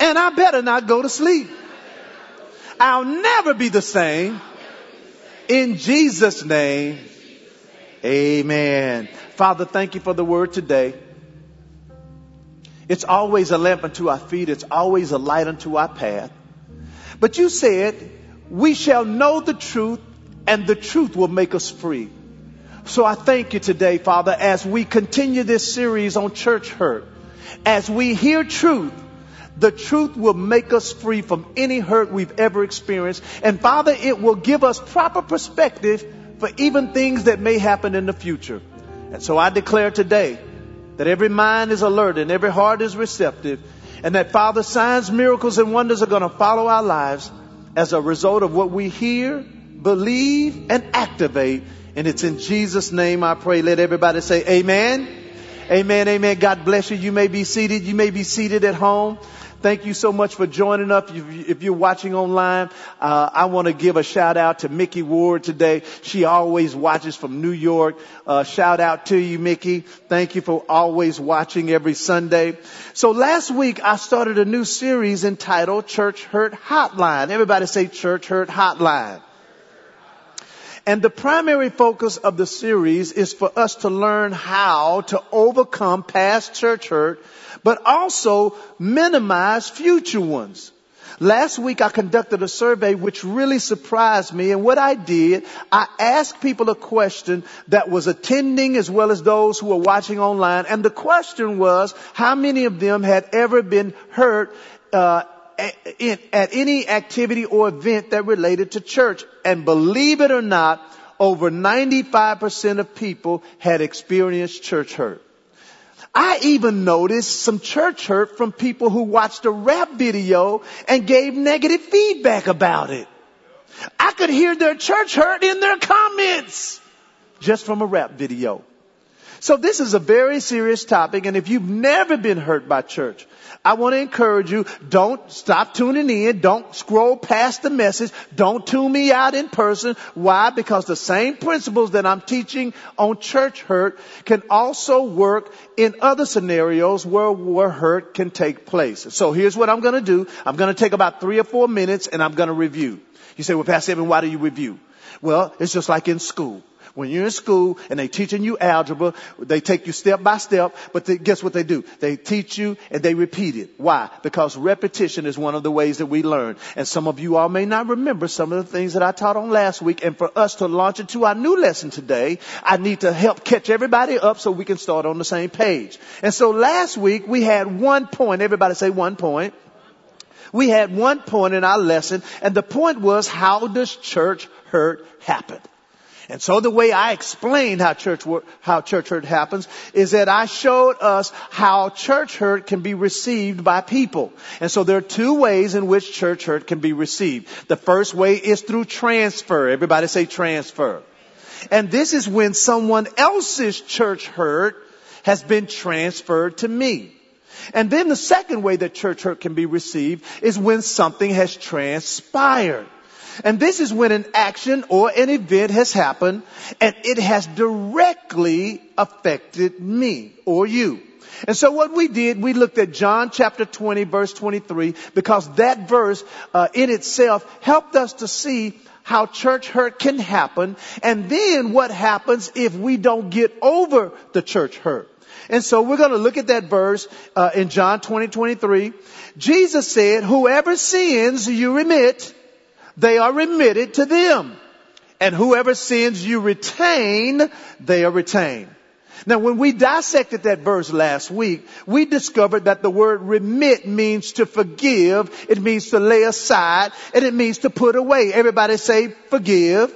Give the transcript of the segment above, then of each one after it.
And I better not go to sleep. I'll never be the same. In Jesus' name. Amen. Father, thank you for the word today. It's always a lamp unto our feet. It's always a light unto our path. But you said, we shall know the truth, and the truth will make us free. So I thank you today, Father, as we continue this series on church hurt. As we hear truth, the truth will make us free from any hurt we've ever experienced. And Father, it will give us proper perspective for even things that may happen in the future. And so I declare today that every mind is alert and every heart is receptive, and that, Father, signs, miracles, and wonders are going to follow our lives as a result of what we hear, believe, and activate. And it's in Jesus' name I pray. Let everybody say amen. Amen, amen. God bless you. You may be seated. You may be seated at home. Thank you so much for joining us. If you're watching online, I want to give a shout out to Mickey Ward today. She always watches from New York. Shout out to you, Mickey. Thank you for always watching every Sunday. So last week, I started a new series entitled Church Hurt Hotline. Everybody say Church Hurt Hotline. And the primary focus of the series is for us to learn how to overcome past church hurt, but also minimize future ones. Last week, I conducted a survey which really surprised me. And what I did, I asked people a question that was attending as well as those who were watching online. And the question was, how many of them had ever been hurt at any activity or event that related to church? And believe it or not, over 95% of people had experienced church hurt. I even noticed some church hurt from people who watched a rap video and gave negative feedback about it. I could hear their church hurt in their comments just from a rap video. So this is a very serious topic, and if you've never been hurt by church, I want to encourage you, don't stop tuning in. Don't scroll past the message. Don't tune me out in person. Why? Because the same principles that I'm teaching on church hurt can also work in other scenarios where hurt can take place. So here's what I'm going to do. I'm going to take about 3 or 4 minutes, and I'm going to review. You say, well, Pastor Evan, why do you review? Well, it's just like in school. When you're in school and they're teaching you algebra, they take you step by step, but guess what they do? They teach you and they repeat it. Why? Because repetition is one of the ways that we learn. And some of you all may not remember some of the things that I taught on last week. And for us to launch into our new lesson today, I need to help catch everybody up so we can start on the same page. And so last week we had one point. Everybody say one point. We had one point in our lesson, and the point was, how does church hurt happen? And so the way I explained how church hurt happens is that I showed us how church hurt can be received by people. And so there are two ways in which church hurt can be received. The first way is through transfer. Everybody say transfer. And this is when someone else's church hurt has been transferred to me. And then the second way that church hurt can be received is when something has transpired. And this is when an action or an event has happened and it has directly affected me or you. And so what we did, we looked at John chapter 20, verse 23, because that verse in itself helped us to see how church hurt can happen, and then what happens if we don't get over the church hurt. And so we're going to look at that verse in John 20, 23. Jesus said, whoever sins you remit, they are remitted to them. And whoever sins you retain, they are retained. Now, when we dissected that verse last week, we discovered that the word remit means to forgive. It means to lay aside, and it means to put away. Everybody say forgive,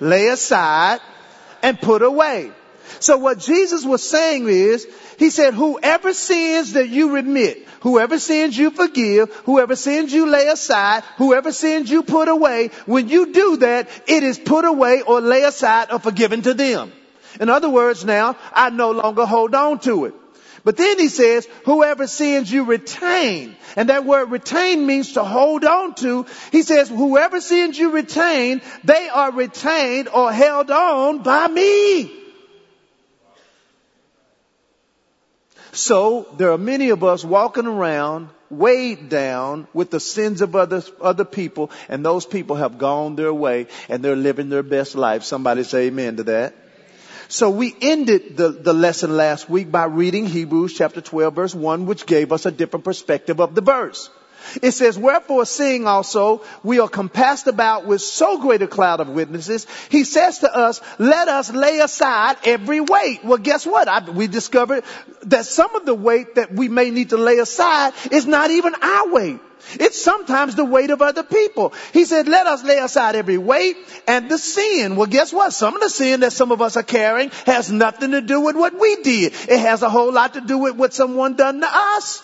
lay aside, and put away. So what Jesus was saying is, he said, whoever sins that you remit, whoever sins you forgive, whoever sins you lay aside, whoever sins you put away, when you do that, it is put away or lay aside or forgiven to them. In other words, now, I no longer hold on to it. But then he says, whoever sins you retain. And that word retain means to hold on to. He says, whoever sins you retain, they are retained or held on by me. So there are many of us walking around weighed down with the sins of other people. And those people have gone their way and they're living their best life. Somebody say amen to that. So we ended the lesson last week by reading Hebrews chapter 12 verse 1, which gave us a different perspective of the verse. It says, wherefore seeing also we are compassed about with so great a cloud of witnesses, he says to us, let us lay aside every weight. Well, guess what? We discovered that some of the weight that we may need to lay aside is not even our weight. It's sometimes the weight of other people. He said, let us lay aside every weight and the sin. Well, guess what? Some of the sin that some of us are carrying has nothing to do with what we did. It has a whole lot to do with what someone done to us.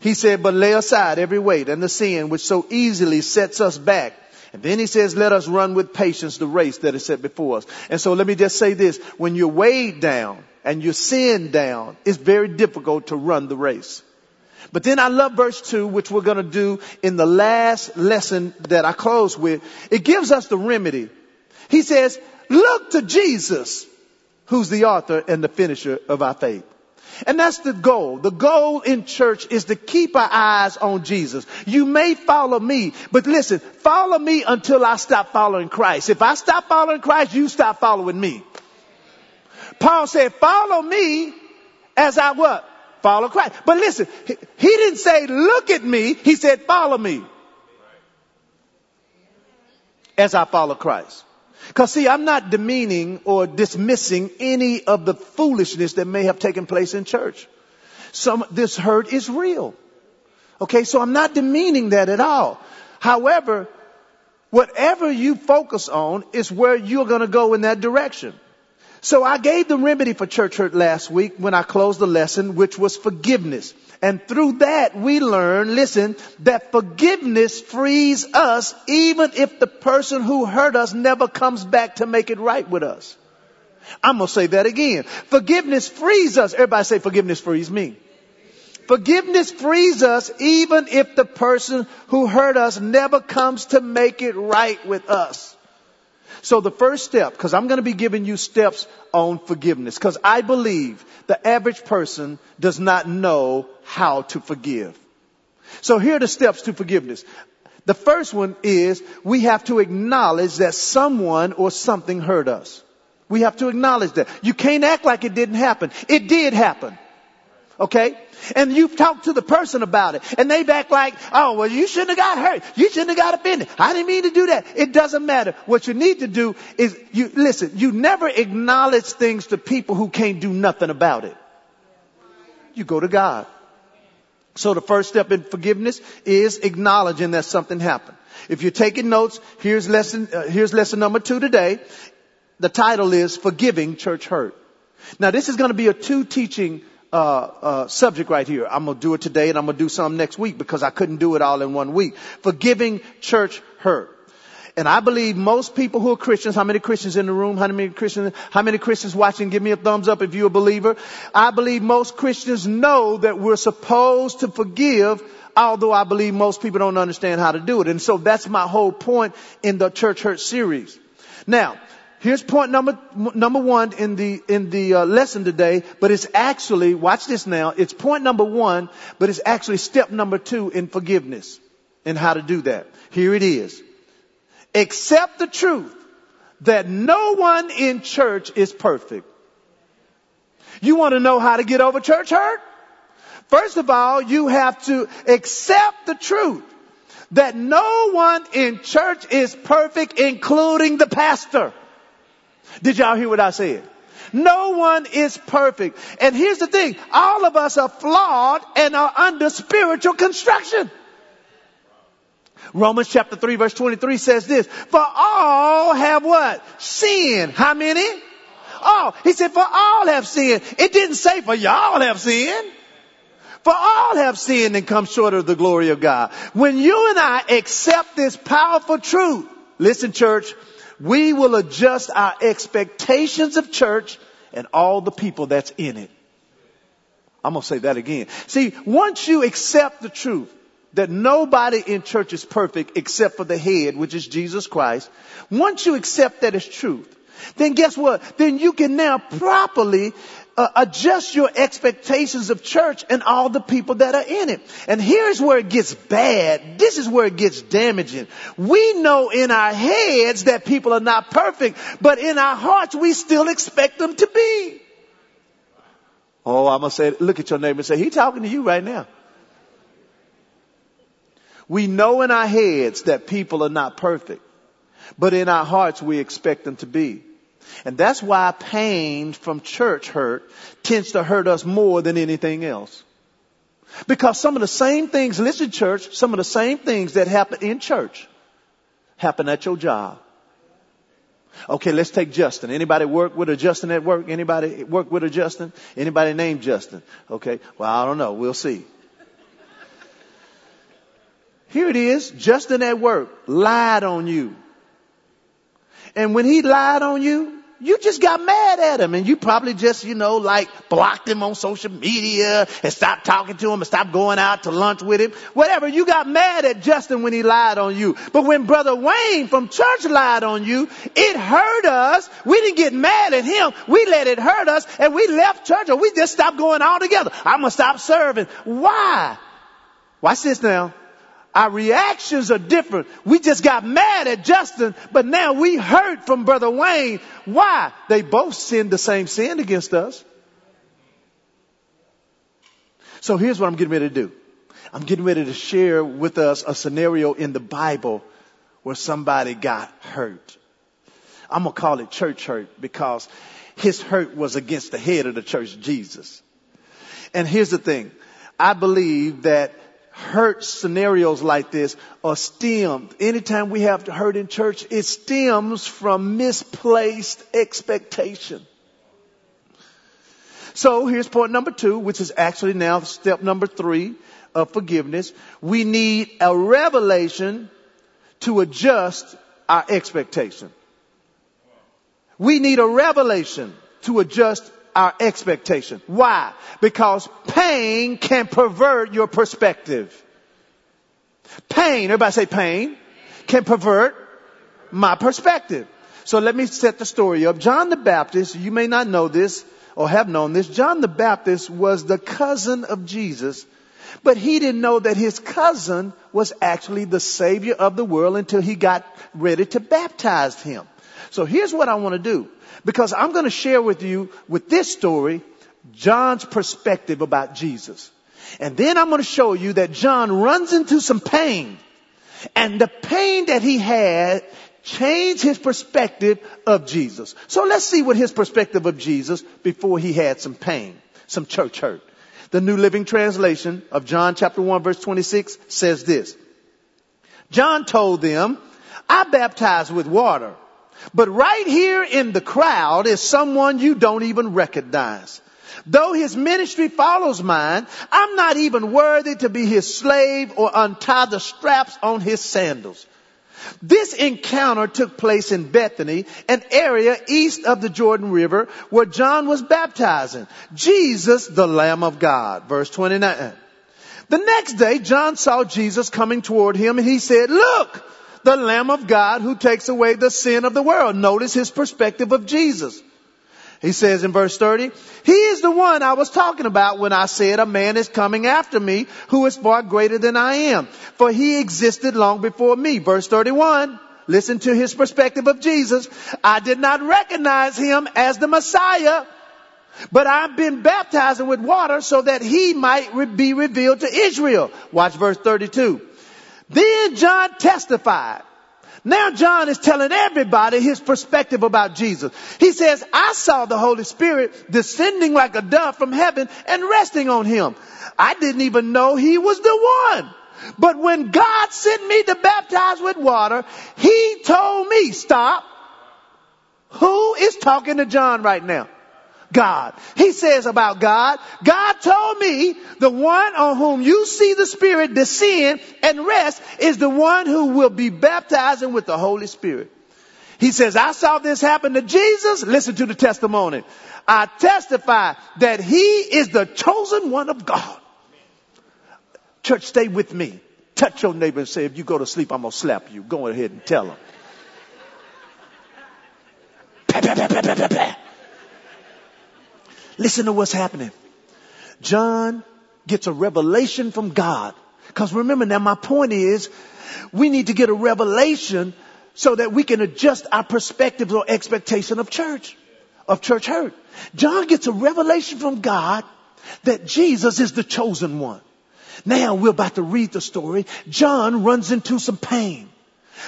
He said, but lay aside every weight and the sin which so easily sets us back. And then he says, let us run with patience the race that is set before us. And so let me just say this. When you're weighed down and you're sin down, it's very difficult to run the race. But then I love verse 2, which we're going to do in the last lesson that I close with. It gives us the remedy. He says, look to Jesus, who's the author and the finisher of our faith. And that's the goal. The goal in church is to keep our eyes on Jesus. You may follow me, but listen, follow me until I stop following Christ. If I stop following Christ, you stop following me. Paul said, follow me as I what? Follow Christ. But listen, he didn't say, look at me. He said, follow me as I follow Christ. Because see, I'm not demeaning or dismissing any of the foolishness that may have taken place in church. This hurt is real. Okay, so I'm not demeaning that at all. However, whatever you focus on is where you're going to go in that direction. So I gave the remedy for church hurt last week when I closed the lesson, which was forgiveness. And through that, we learn, listen, that forgiveness frees us even if the person who hurt us never comes back to make it right with us. I'm going to say that again. Forgiveness frees us. Everybody say forgiveness frees me. Forgiveness frees us even if the person who hurt us never comes to make it right with us. So the first step, because I'm going to be giving you steps on forgiveness, because I believe the average person does not know how to forgive. So here are the steps to forgiveness. The first one is we have to acknowledge that someone or something hurt us. We have to acknowledge that. You can't act like it didn't happen. It did happen. Okay? And you've talked to the person about it. And they act like, oh, well, you shouldn't have got hurt. You shouldn't have got offended. I didn't mean to do that. It doesn't matter. What you need to do is, you never acknowledge things to people who can't do nothing about it. You go to God. So the first step in forgiveness is acknowledging that something happened. If you're taking notes, here's lesson number 2 today. The title is Forgiving Church Hurt. Now, this is going to be a two-teaching subject right here. I'm going to do it today and I'm going to do some next week because I couldn't do it all in one week. Forgiving church hurt. And I believe most people who are Christians, how many Christians in the room? How many Christians watching? Give me a thumbs up if you're a believer. I believe most Christians know that we're supposed to forgive, although I believe most people don't understand how to do it. And so that's my whole point in the church hurt series. Now, here's point number one in the lesson today, but it's actually, watch this now, it's point number 1, but it's actually step number 2 in forgiveness and how to do that. Here it is. Accept the truth that no one in church is perfect. You want to know how to get over church hurt? First of all, you have to accept the truth that no one in church is perfect, including the pastor. Did y'all hear what I said? No one is perfect. And here's the thing. All of us are flawed and are under spiritual construction. Romans chapter 3 verse 23 says this. For all have what? Sin. How many? all. He said, for all have sinned. It didn't say for y'all have sinned. For all have sinned and come short of the glory of God. When you and I accept this powerful truth, listen, church, we will adjust our expectations of church and all the people that's in it. I'm going to say that again. See, once you accept the truth that nobody in church is perfect except for the head, which is Jesus Christ, once you accept that as truth, then guess what? Then you can now properly adjust your expectations of church and all the people that are in it. And here's where it gets bad. This is where it gets damaging. We know in our heads that people are not perfect, but in our hearts we still expect them to be. Oh, I'm going to say, look at your neighbor and say, he's talking to you right now. We know in our heads that people are not perfect, but in our hearts we expect them to be. And that's why pain from church hurt tends to hurt us more than anything else. Because some of the same things, listen church, some of the same things that happen in church happen at your job. Okay, let's take Justin. Anybody work with a Justin at work? Anybody work with a Justin? Anybody named Justin? Okay, well, I don't know. We'll see. Here it is. Justin at work lied on you. And when he lied on you, you just got mad at him. And you probably just, like blocked him on social media and stopped talking to him and stopped going out to lunch with him. Whatever. You got mad at Justin when he lied on you. But when Brother Wayne from church lied on you, it hurt us. We didn't get mad at him. We let it hurt us and we left church or we just stopped going altogether. I'm going to stop serving. Why? Watch this now. Our reactions are different. We just got mad at Justin, but now we heard from Brother Wayne. Why? They both sinned the same sin against us. So here's what I'm getting ready to do. I'm getting ready to share with us a scenario in the Bible where somebody got hurt. I'm going to call it church hurt because his hurt was against the head of the church, Jesus. And here's the thing. I believe that hurt scenarios like this are stemmed. Anytime we have to hurt in church, it stems from misplaced expectation. So here's point number 2, which is actually now step number 3 of forgiveness. We need a revelation to adjust our expectation. We need a revelation to adjust our expectation. Why? Because pain can pervert your perspective. Pain, everybody say pain, can pervert my perspective. So let me set the story up. John the Baptist, you may not know this or have known this, John the Baptist was the cousin of Jesus, but he didn't know that his cousin was actually the Savior of the world until he got ready to baptize him. So here's what I want to do, because I'm going to share with you, with this story, John's perspective about Jesus. And then I'm going to show you that John runs into some pain, and the pain that he had changed his perspective of Jesus. So let's see what his perspective of Jesus before he had some pain, some church hurt. The New Living Translation of John chapter 1 verse 26 says this. John told them, I baptize with water. But right here in the crowd is someone you don't even recognize. Though his ministry follows mine, I'm not even worthy to be his slave or untie the straps on his sandals. This encounter took place in Bethany, an area east of the Jordan River where John was baptizing. Jesus, the Lamb of God. Verse 29. The next day, John saw Jesus coming toward him and he said, look! The Lamb of God who takes away the sin of the world. Notice his perspective of Jesus. He says in verse 30, he is the one I was talking about when I said a man is coming after me who is far greater than I am. For he existed long before me. Verse 31, listen to his perspective of Jesus. I did not recognize him as the Messiah, but I've been baptizing with water so that he might be revealed to Israel. Watch verse 32. Then John testified. Now John is telling everybody his perspective about Jesus. He says, I saw the Holy Spirit descending like a dove from heaven and resting on him. I didn't even know he was the one. But when God sent me to baptize with water, he told me, stop. Who is talking to John right now? God. He says about God, God told me the one on whom you see the Spirit descend and rest is the one who will be baptizing with the Holy Spirit. He says, I saw this happen to Jesus. Listen to the testimony. I testify that he is the chosen one of God. Church, stay with me. Touch your neighbor and say, if you go to sleep, I'm going to slap you. Go ahead and tell him. Pa, pa, pa, pa, pa, pa, pa. Listen to what's happening. John gets a revelation from God. Because remember now, my point is, we need to get a revelation so that we can adjust our perspectives or expectation of church hurt. John gets a revelation from God that Jesus is the chosen one. Now we're about to read the story. John runs into some pain.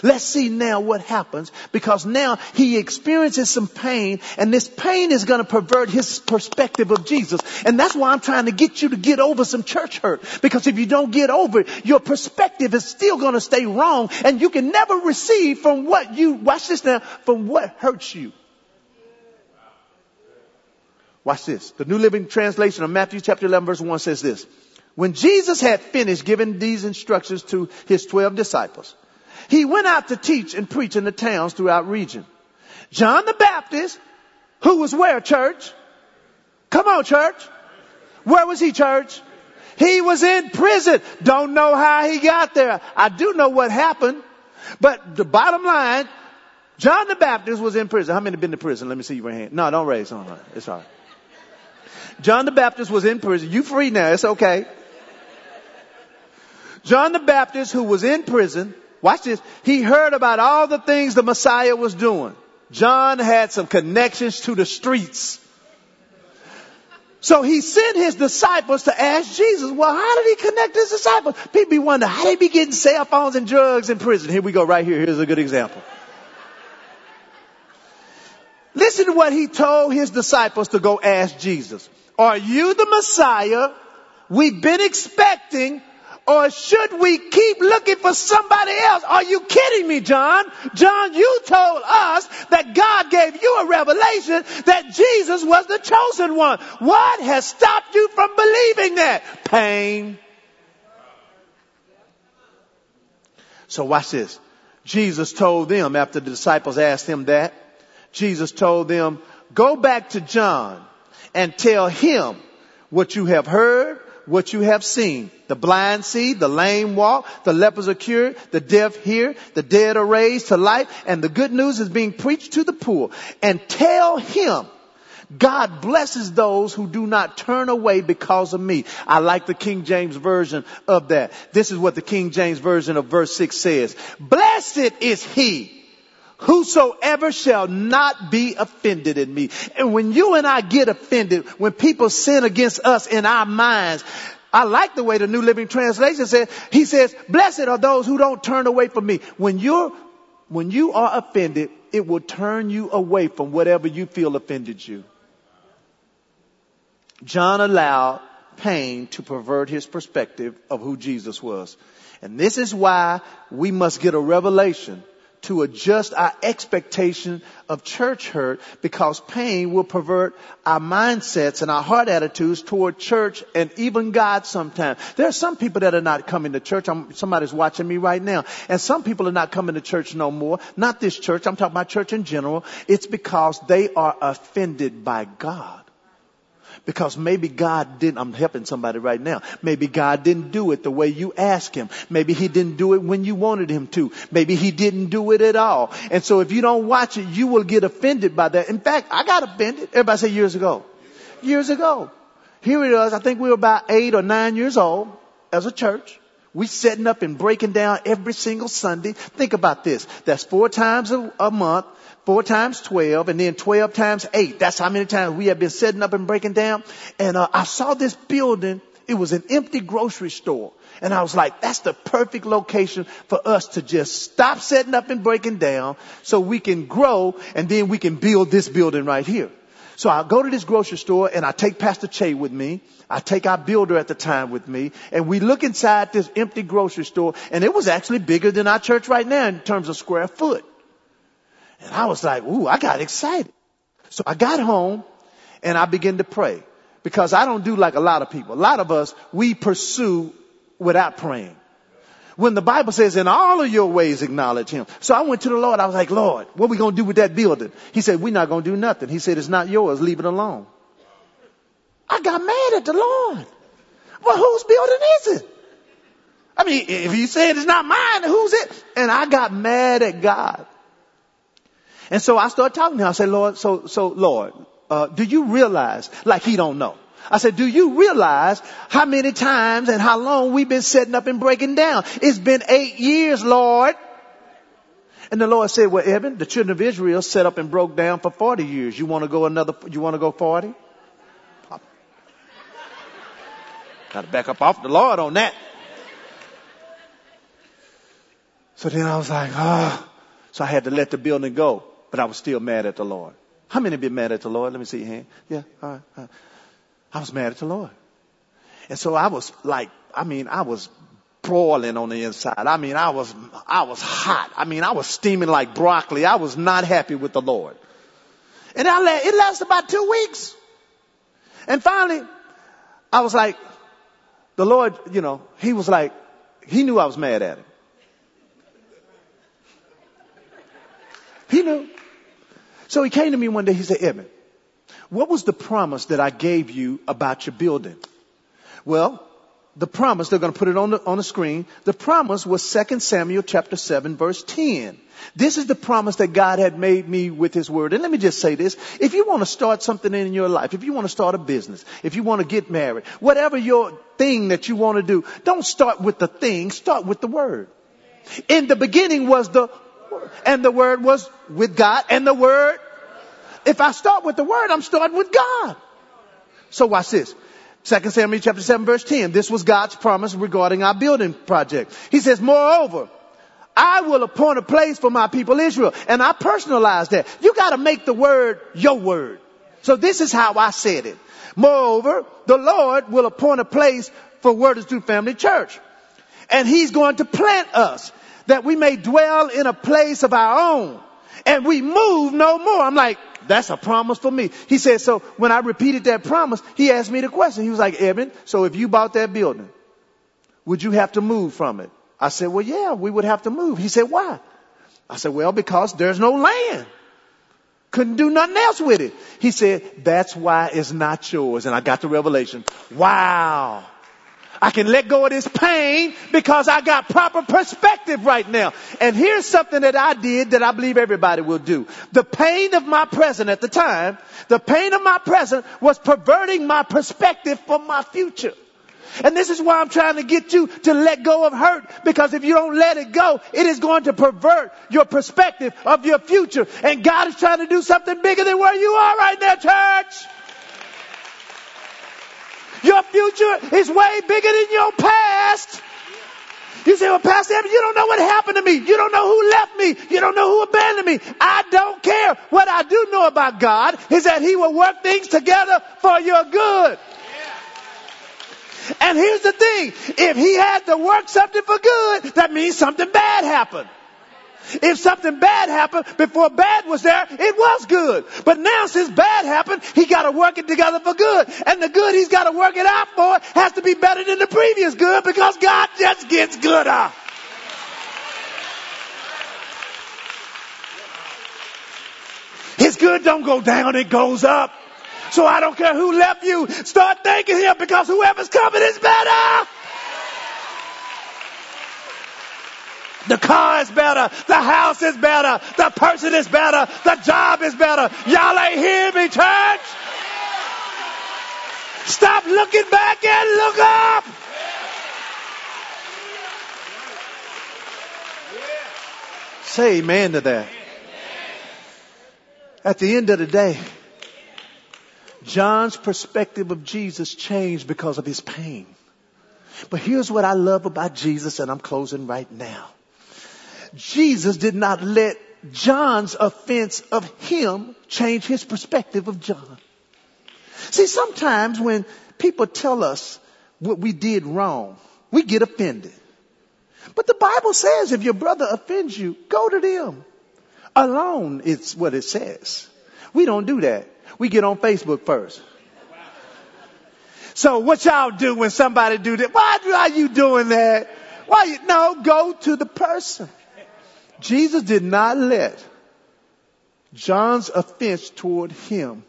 Let's see now what happens, because now he experiences some pain, and this pain is going to pervert his perspective of Jesus. And that's why I'm trying to get you to get over some church hurt, because if you don't get over it, your perspective is still going to stay wrong, and you can never receive from what you, watch this now, from what hurts you. Watch this. The New Living Translation of Matthew chapter 11 verse 1 says this. When Jesus had finished giving these instructions to his 12 disciples, he went out to teach and preach in the towns throughout region. John the Baptist, who was where, church? Come on, church. Where was he, church? He was in prison. Don't know how he got there. I do know what happened. But the bottom line, John the Baptist was in prison. How many have been to prison? Let me see your hand. No, don't raise. No, it's all right. John the Baptist was in prison. You free now. It's okay. John the Baptist, who was in prison, watch this. He heard about all the things the Messiah was doing. John had some connections to the streets. So he sent his disciples to ask Jesus, well, how did he connect his disciples? People be wondering, how they be getting cell phones and drugs in prison? Here we go right here. Here's a good example. Listen to what he told his disciples to go ask Jesus. Are you the Messiah we've been expecting? Or should we keep looking for somebody else? Are you kidding me, John? John, you told us that God gave you a revelation that Jesus was the chosen one. What has stopped you from believing that? Pain. So watch this. Jesus told them, after the disciples asked him that, Jesus told them, go back to John and tell him what you have heard, what you have seen. The blind see, the lame walk, the lepers are cured, the deaf hear, the dead are raised to life, and the good news is being preached to the poor. And tell him, God blesses those who do not turn away because of me. I like the King James version of that. This is what the King James version of verse 6 says. Blessed is he whosoever shall not be offended in me. And when you and I get offended, when people sin against us in our minds, I like the way the New Living Translation says, he says, blessed are those who don't turn away from me. When you are offended, it will turn you away from whatever you feel offended you. John allowed pain to pervert his perspective of who Jesus was. And this is why we must get a revelation to adjust our expectation of church hurt, because pain will pervert our mindsets and our heart attitudes toward church and even God sometimes. There are some people that are not coming to church. Somebody's watching me right now. And some people are not coming to church no more. Not this church. I'm talking about church in general. It's because they are offended by God. Because maybe God didn't, I'm helping somebody right now. Maybe God didn't do it the way you asked him. Maybe he didn't do it when you wanted him to. Maybe he didn't do it at all. And so if you don't watch it, you will get offended by that. In fact, I got offended. Everybody say years ago. Years ago. Here it is. I think we were about 8 or 9 years old as a church. We setting up and breaking down every single Sunday. Think about this. That's 4 times a month. 4 times 12 and then 12 times 8. That's how many times we have been setting up and breaking down. And I saw this building. It was an empty grocery store. And I was like, that's the perfect location for us to just stop setting up and breaking down so we can grow, and then we can build this building right here. So I go to this grocery store and I take Pastor Che with me. I take our builder at the time with me, and we look inside this empty grocery store, and it was actually bigger than our church right now in terms of square foot. And I was like, ooh, I got excited. So I got home and I began to pray, because I don't do like a lot of people. A lot of us, we pursue without praying. When the Bible says, in all of your ways acknowledge him. So I went to the Lord. I was like, Lord, what are we going to do with that building? He said, we're not going to do nothing. He said, it's not yours. Leave it alone. I got mad at the Lord. Well, whose building is it? I mean, if you say it's not mine, whose it? And I got mad at God. And so I started talking to him. I said, Lord, Lord, do you realize, like he don't know. I said, do you realize how many times and how long we've been setting up and breaking down? It's been 8 years, Lord. And the Lord said, well, Evan, the children of Israel set up and broke down for 40 years. You want to go 40? Got to back up off the Lord on that. So then I was like, ah. Oh. So I had to let the building go, but I was still mad at the Lord. How many have been mad at the Lord? Let me see your hand. Yeah, all right. All right. I was mad at the Lord. And so I was like, I was broiling on the inside. I was hot. I was steaming like broccoli. I was not happy with the Lord. And it lasted about 2 weeks. And finally, I was like, the Lord, he was like, he knew I was mad at him. He knew. So he came to me one day. He said, Evan, what was the promise that I gave you about your building? Well, the promise, they're going to put it on the screen. The promise was 2 Samuel chapter 7, verse 10. This is the promise that God had made me with his word. And let me just say this. If you want to start something in your life, if you want to start a business, if you want to get married, whatever your thing that you want to do, don't start with the thing. Start with the word. In the beginning was the word, and the word was with God, and the word. If I start with the word, I'm starting with God. So watch this. 2 Samuel chapter 7, verse 10. This was God's promise regarding our building project. He says, moreover, I will appoint a place for my people Israel. And I personalize that. You got to make the word your word. So this is how I said it. Moreover, the Lord will appoint a place for Word of Truth Family Church. And he's going to plant us that we may dwell in a place of our own. And we move no more. I'm like, that's a promise for me. He said, so when I repeated that promise, he asked me the question. He was like, Evan, so if you bought that building, would you have to move from it? I said, well, yeah, we would have to move. He said, why? I said, well, because there's no land. Couldn't do nothing else with it. He said, that's why it's not yours. And I got the revelation. Wow. I can let go of this pain because I got proper perspective right now. And here's something that I did that I believe everybody will do. The pain of my present at the time, the pain of my present was perverting my perspective for my future. And this is why I'm trying to get you to let go of hurt, because if you don't let it go, it is going to pervert your perspective of your future. And God is trying to do something bigger than where you are right now, church. Your future is way bigger than your past. You say, well, Pastor Evan, you don't know what happened to me. You don't know who left me. You don't know who abandoned me. I don't care. What I do know about God is that he will work things together for your good. Yeah. And here's the thing. If he had to work something for good, that means something bad happened. If something bad happened, before bad was there, it was good. But now since bad happened, he got to work it together for good. And the good he's got to work it out for has to be better than the previous good, because God just gets gooder. His good don't go down, it goes up. So I don't care who left you. Start thanking him, because whoever's coming is better. The car is better. The house is better. The person is better. The job is better. Y'all ain't hear me, church? Stop looking back and look up. Say amen to that. At the end of the day, John's perspective of Jesus changed because of his pain. But here's what I love about Jesus, and I'm closing right now. Jesus did not let John's offense of him change his perspective of John. See, sometimes when people tell us what we did wrong, we get offended. But the Bible says if your brother offends you, go to them. Alone is what it says. We don't do that. We get on Facebook first. So what y'all do when somebody do that? Why are you doing that? Why you? No, go to the person. Jesus did not let John's offense toward him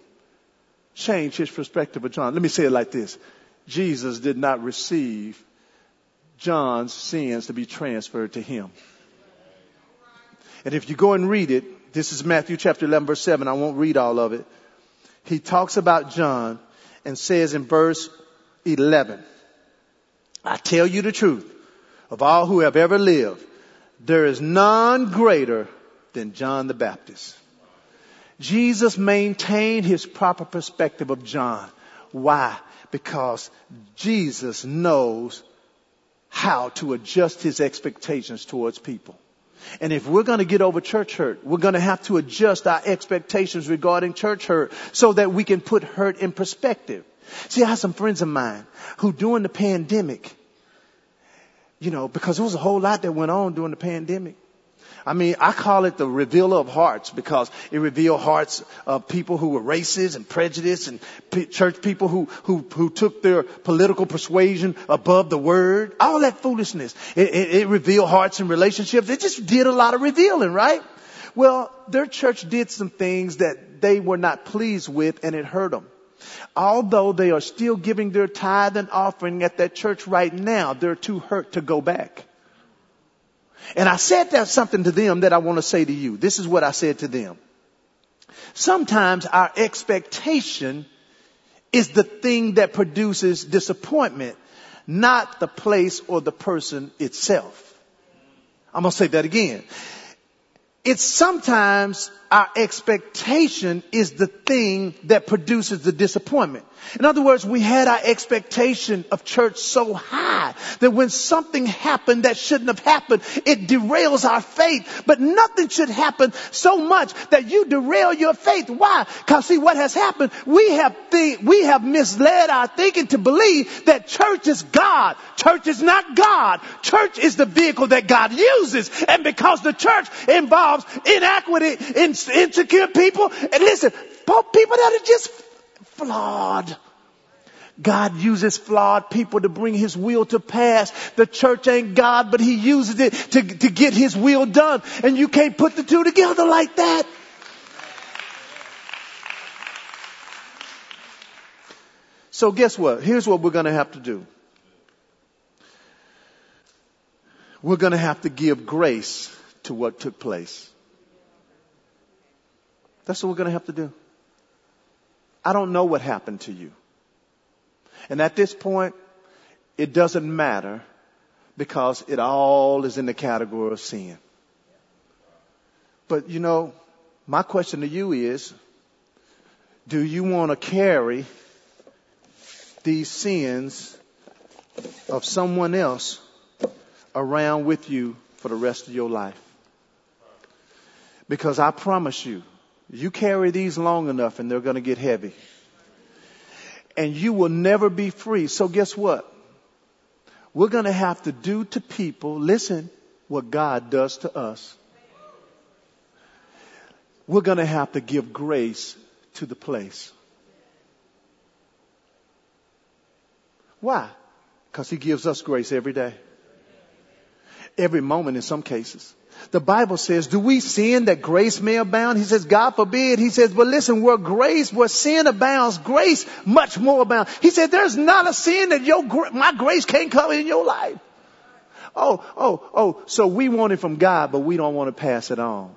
change his perspective of John. Let me say it like this. Jesus did not receive John's sins to be transferred to him. And if you go and read it, this is Matthew chapter 11, verse 7. I won't read all of it. He talks about John and says in verse 11, I tell you the truth, of all who have ever lived, there is none greater than John the Baptist. Jesus maintained his proper perspective of John. Why? Because Jesus knows how to adjust his expectations towards people. And if we're going to get over church hurt, we're going to have to adjust our expectations regarding church hurt so that we can put hurt in perspective. See, I have some friends of mine who during the pandemic, you know, because there was a whole lot that went on during the pandemic. I mean, I call it the revealer of hearts because it revealed hearts of people who were racist and prejudiced and church people who took their political persuasion above the word. All that foolishness. It revealed hearts and relationships. It just did a lot of revealing, right? Well, their church did some things that they were not pleased with and it hurt them. Although they are still giving their tithe and offering at that church right now, they're too hurt to go back. And I said that something to them that I want to say to you. This is what I said to them. Sometimes our expectation is the thing that produces disappointment, not the place or the person itself. I'm going to say that again. It's sometimes our expectation is the thing that produces the disappointment. In other words, we had our expectation of church so high that when something happened that shouldn't have happened, it derails our faith. But nothing should happen so much that you derail your faith. Why? Because see what has happened. We have misled our thinking to believe that church is God. Church is not God. Church is the vehicle that God uses. And because the church involves inequity, insecure people, and listen, people that are just flawed. God uses flawed people to bring his will to pass. The church ain't God, but he uses it to get his will done. And you can't put the two together like that. So guess what? Here's what we're going to have to do. We're going to have to give grace to what took place. That's what we're going to have to do. I don't know what happened to you. And at this point, it doesn't matter because it all is in the category of sin. But, you know, my question to you is, do you want to carry these sins of someone else around with you for the rest of your life? Because I promise you, you carry these long enough and they're going to get heavy. And you will never be free. So guess what? We're going to have to do to people, listen, what God does to us. We're going to have to give grace to the place. Why? Because he gives us grace every day. Every moment in some cases. The Bible says, do we sin that grace may abound? He says, God forbid. He says, but listen, where sin abounds, grace much more abounds. He said, there's not a sin that my grace can't cover in your life. Oh, so we want it from God, but we don't want to pass it on.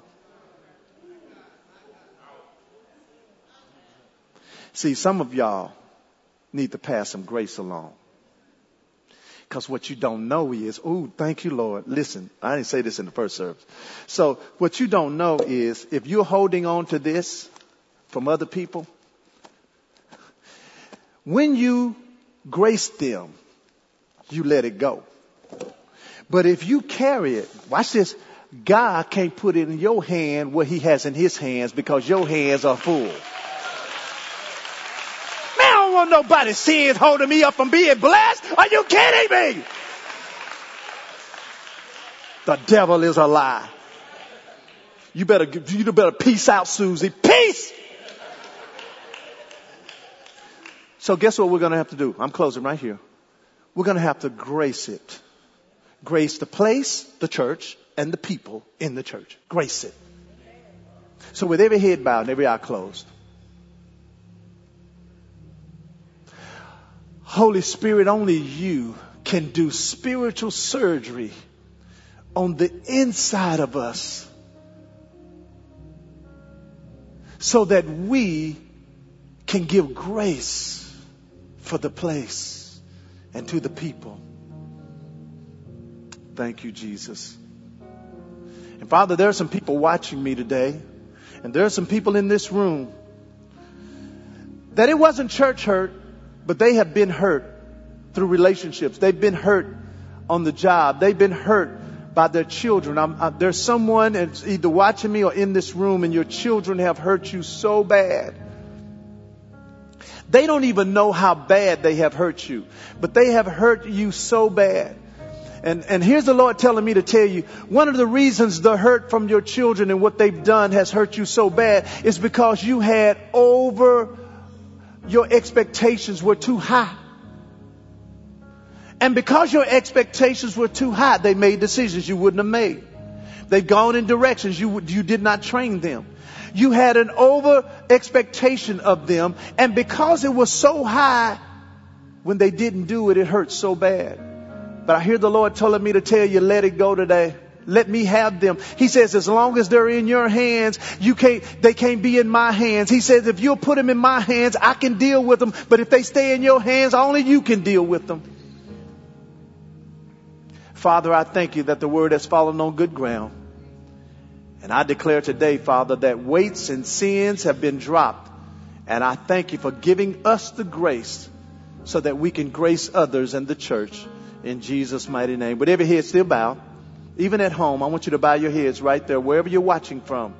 See, some of y'all need to pass some grace along. Because what you don't know is, oh, thank you, Lord. Listen, I didn't say this in the first service. So what you don't know is if you're holding on to this from other people, when you grace them, you let it go. But if you carry it, watch this, God can't put it in your hand what he has in his hands because your hands are full. Nobody's sins holding me up from being blessed. Are you kidding me? The devil is a lie. You better peace out, Susie. Peace! So guess what we're going to have to do? I'm closing right here. We're going to have to grace it. Grace the place, the church, and the people in the church. Grace it. So with every head bowed and every eye closed. Holy Spirit, only you can do spiritual surgery on the inside of us so that we can give grace for the place and to the people. Thank you, Jesus. And Father, there are some people watching me today, and there are some people in this room that it wasn't church hurt, but they have been hurt through relationships. They've been hurt on the job. They've been hurt by their children. There's someone that's either watching me or in this room, and your children have hurt you so bad. They don't even know how bad they have hurt you, but they have hurt you so bad. And here's the Lord telling me to tell you, one of the reasons the hurt from your children and what they've done has hurt you so bad is because you had your expectations were too high. And because your expectations were too high, they made decisions you wouldn't have made. They've gone in directions you did not train them. You had an over expectation of them. And because it was so high, when they didn't do it, it hurt so bad. But I hear the Lord telling me to tell you, let it go today. Let me have them. He says, as long as they're in your hands, they can't be in my hands. He says, if you'll put them in my hands, I can deal with them. But if they stay in your hands, only you can deal with them. Father, I thank you that the word has fallen on good ground. And I declare today, Father, that weights and sins have been dropped. And I thank you for giving us the grace so that we can grace others and the church. In Jesus' mighty name. With every head still bowed, even at home, I want you to bow your heads right there, wherever you're watching from.